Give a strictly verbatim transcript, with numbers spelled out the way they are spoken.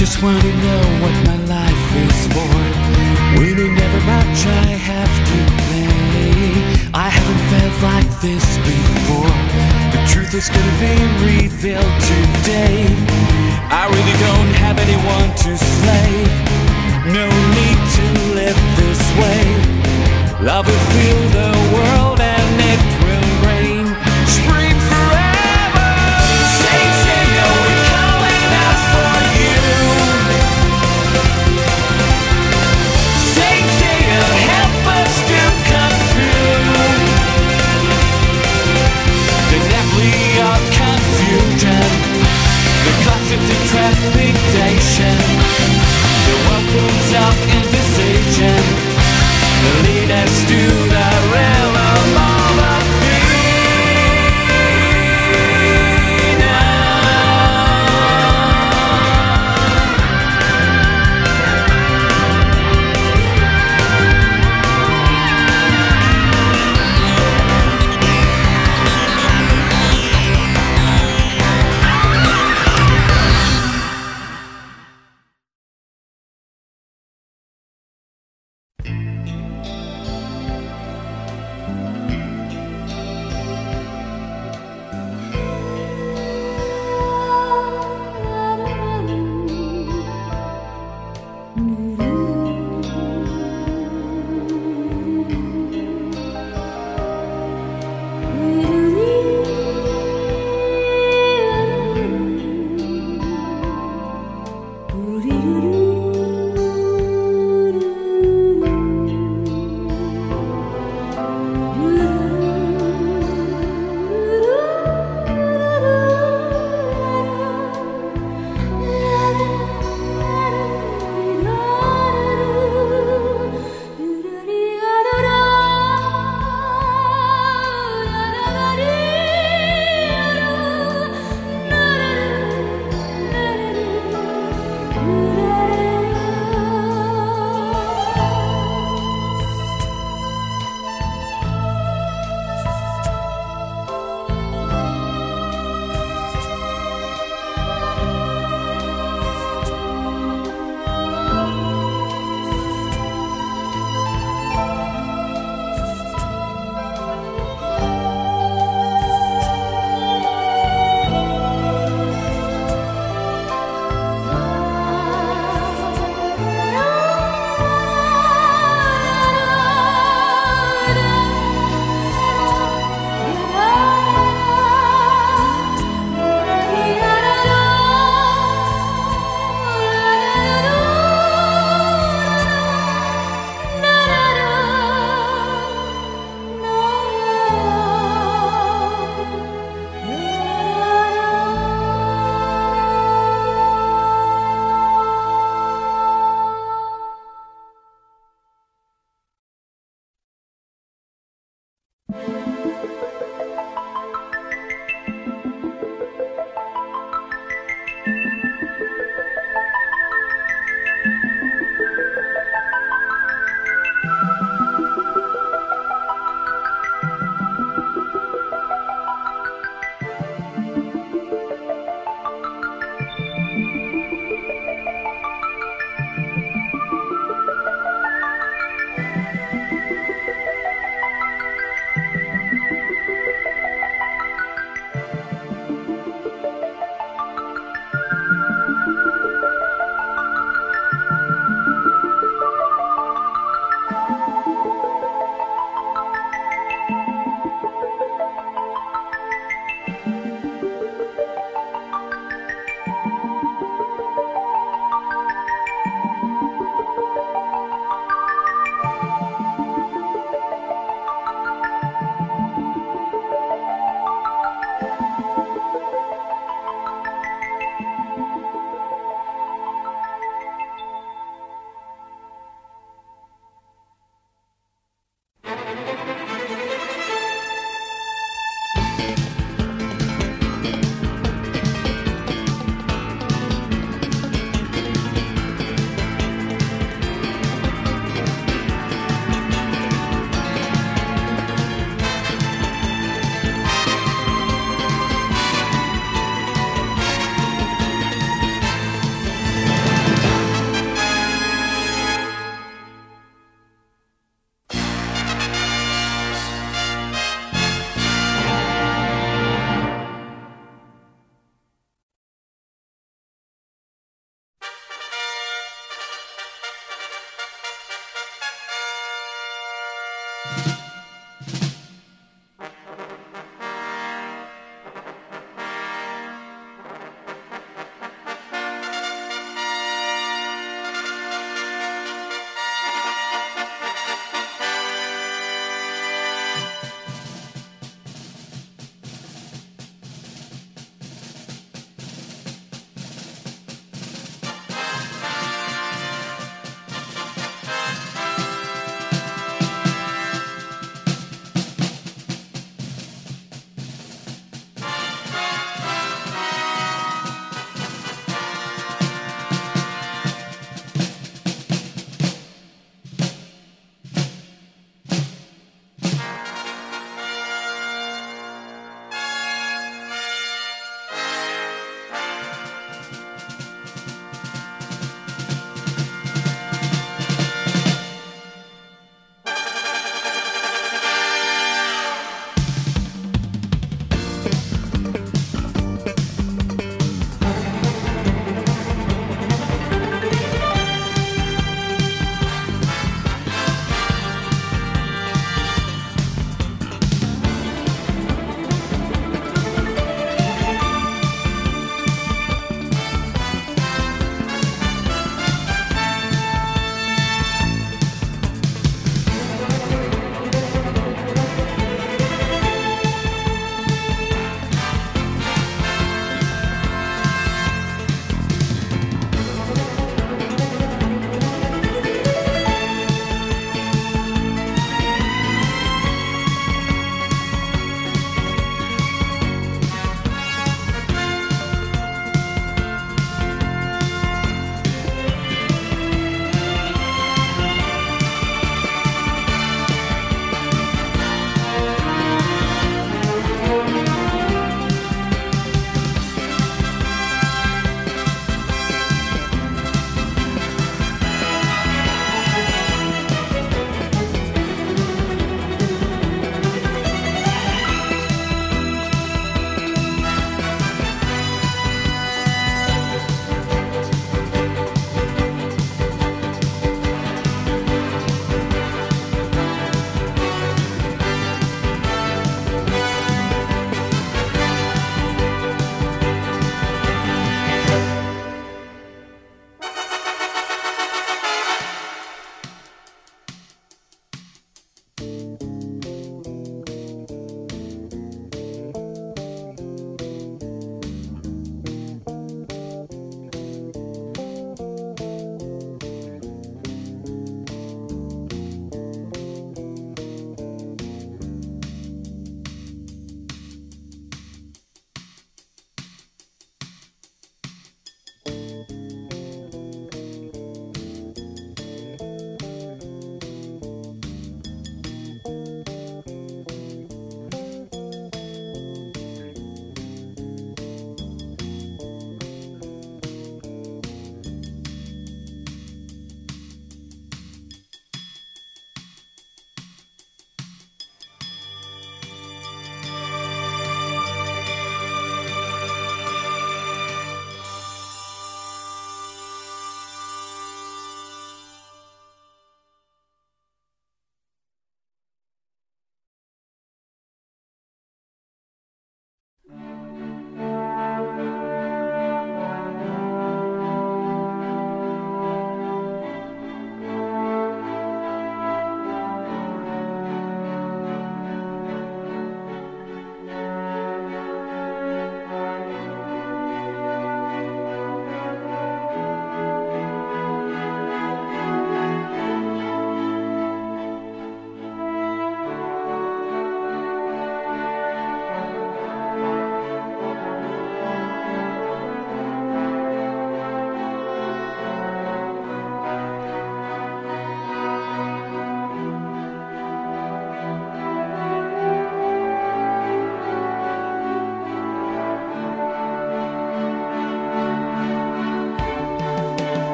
just want to know what my life is for, winning every match I have to play. I haven't felt like this before, the truth is gonna be revealed today. I really don't have anyone to slay, no need to live this way. Love will fill the world and it will rain.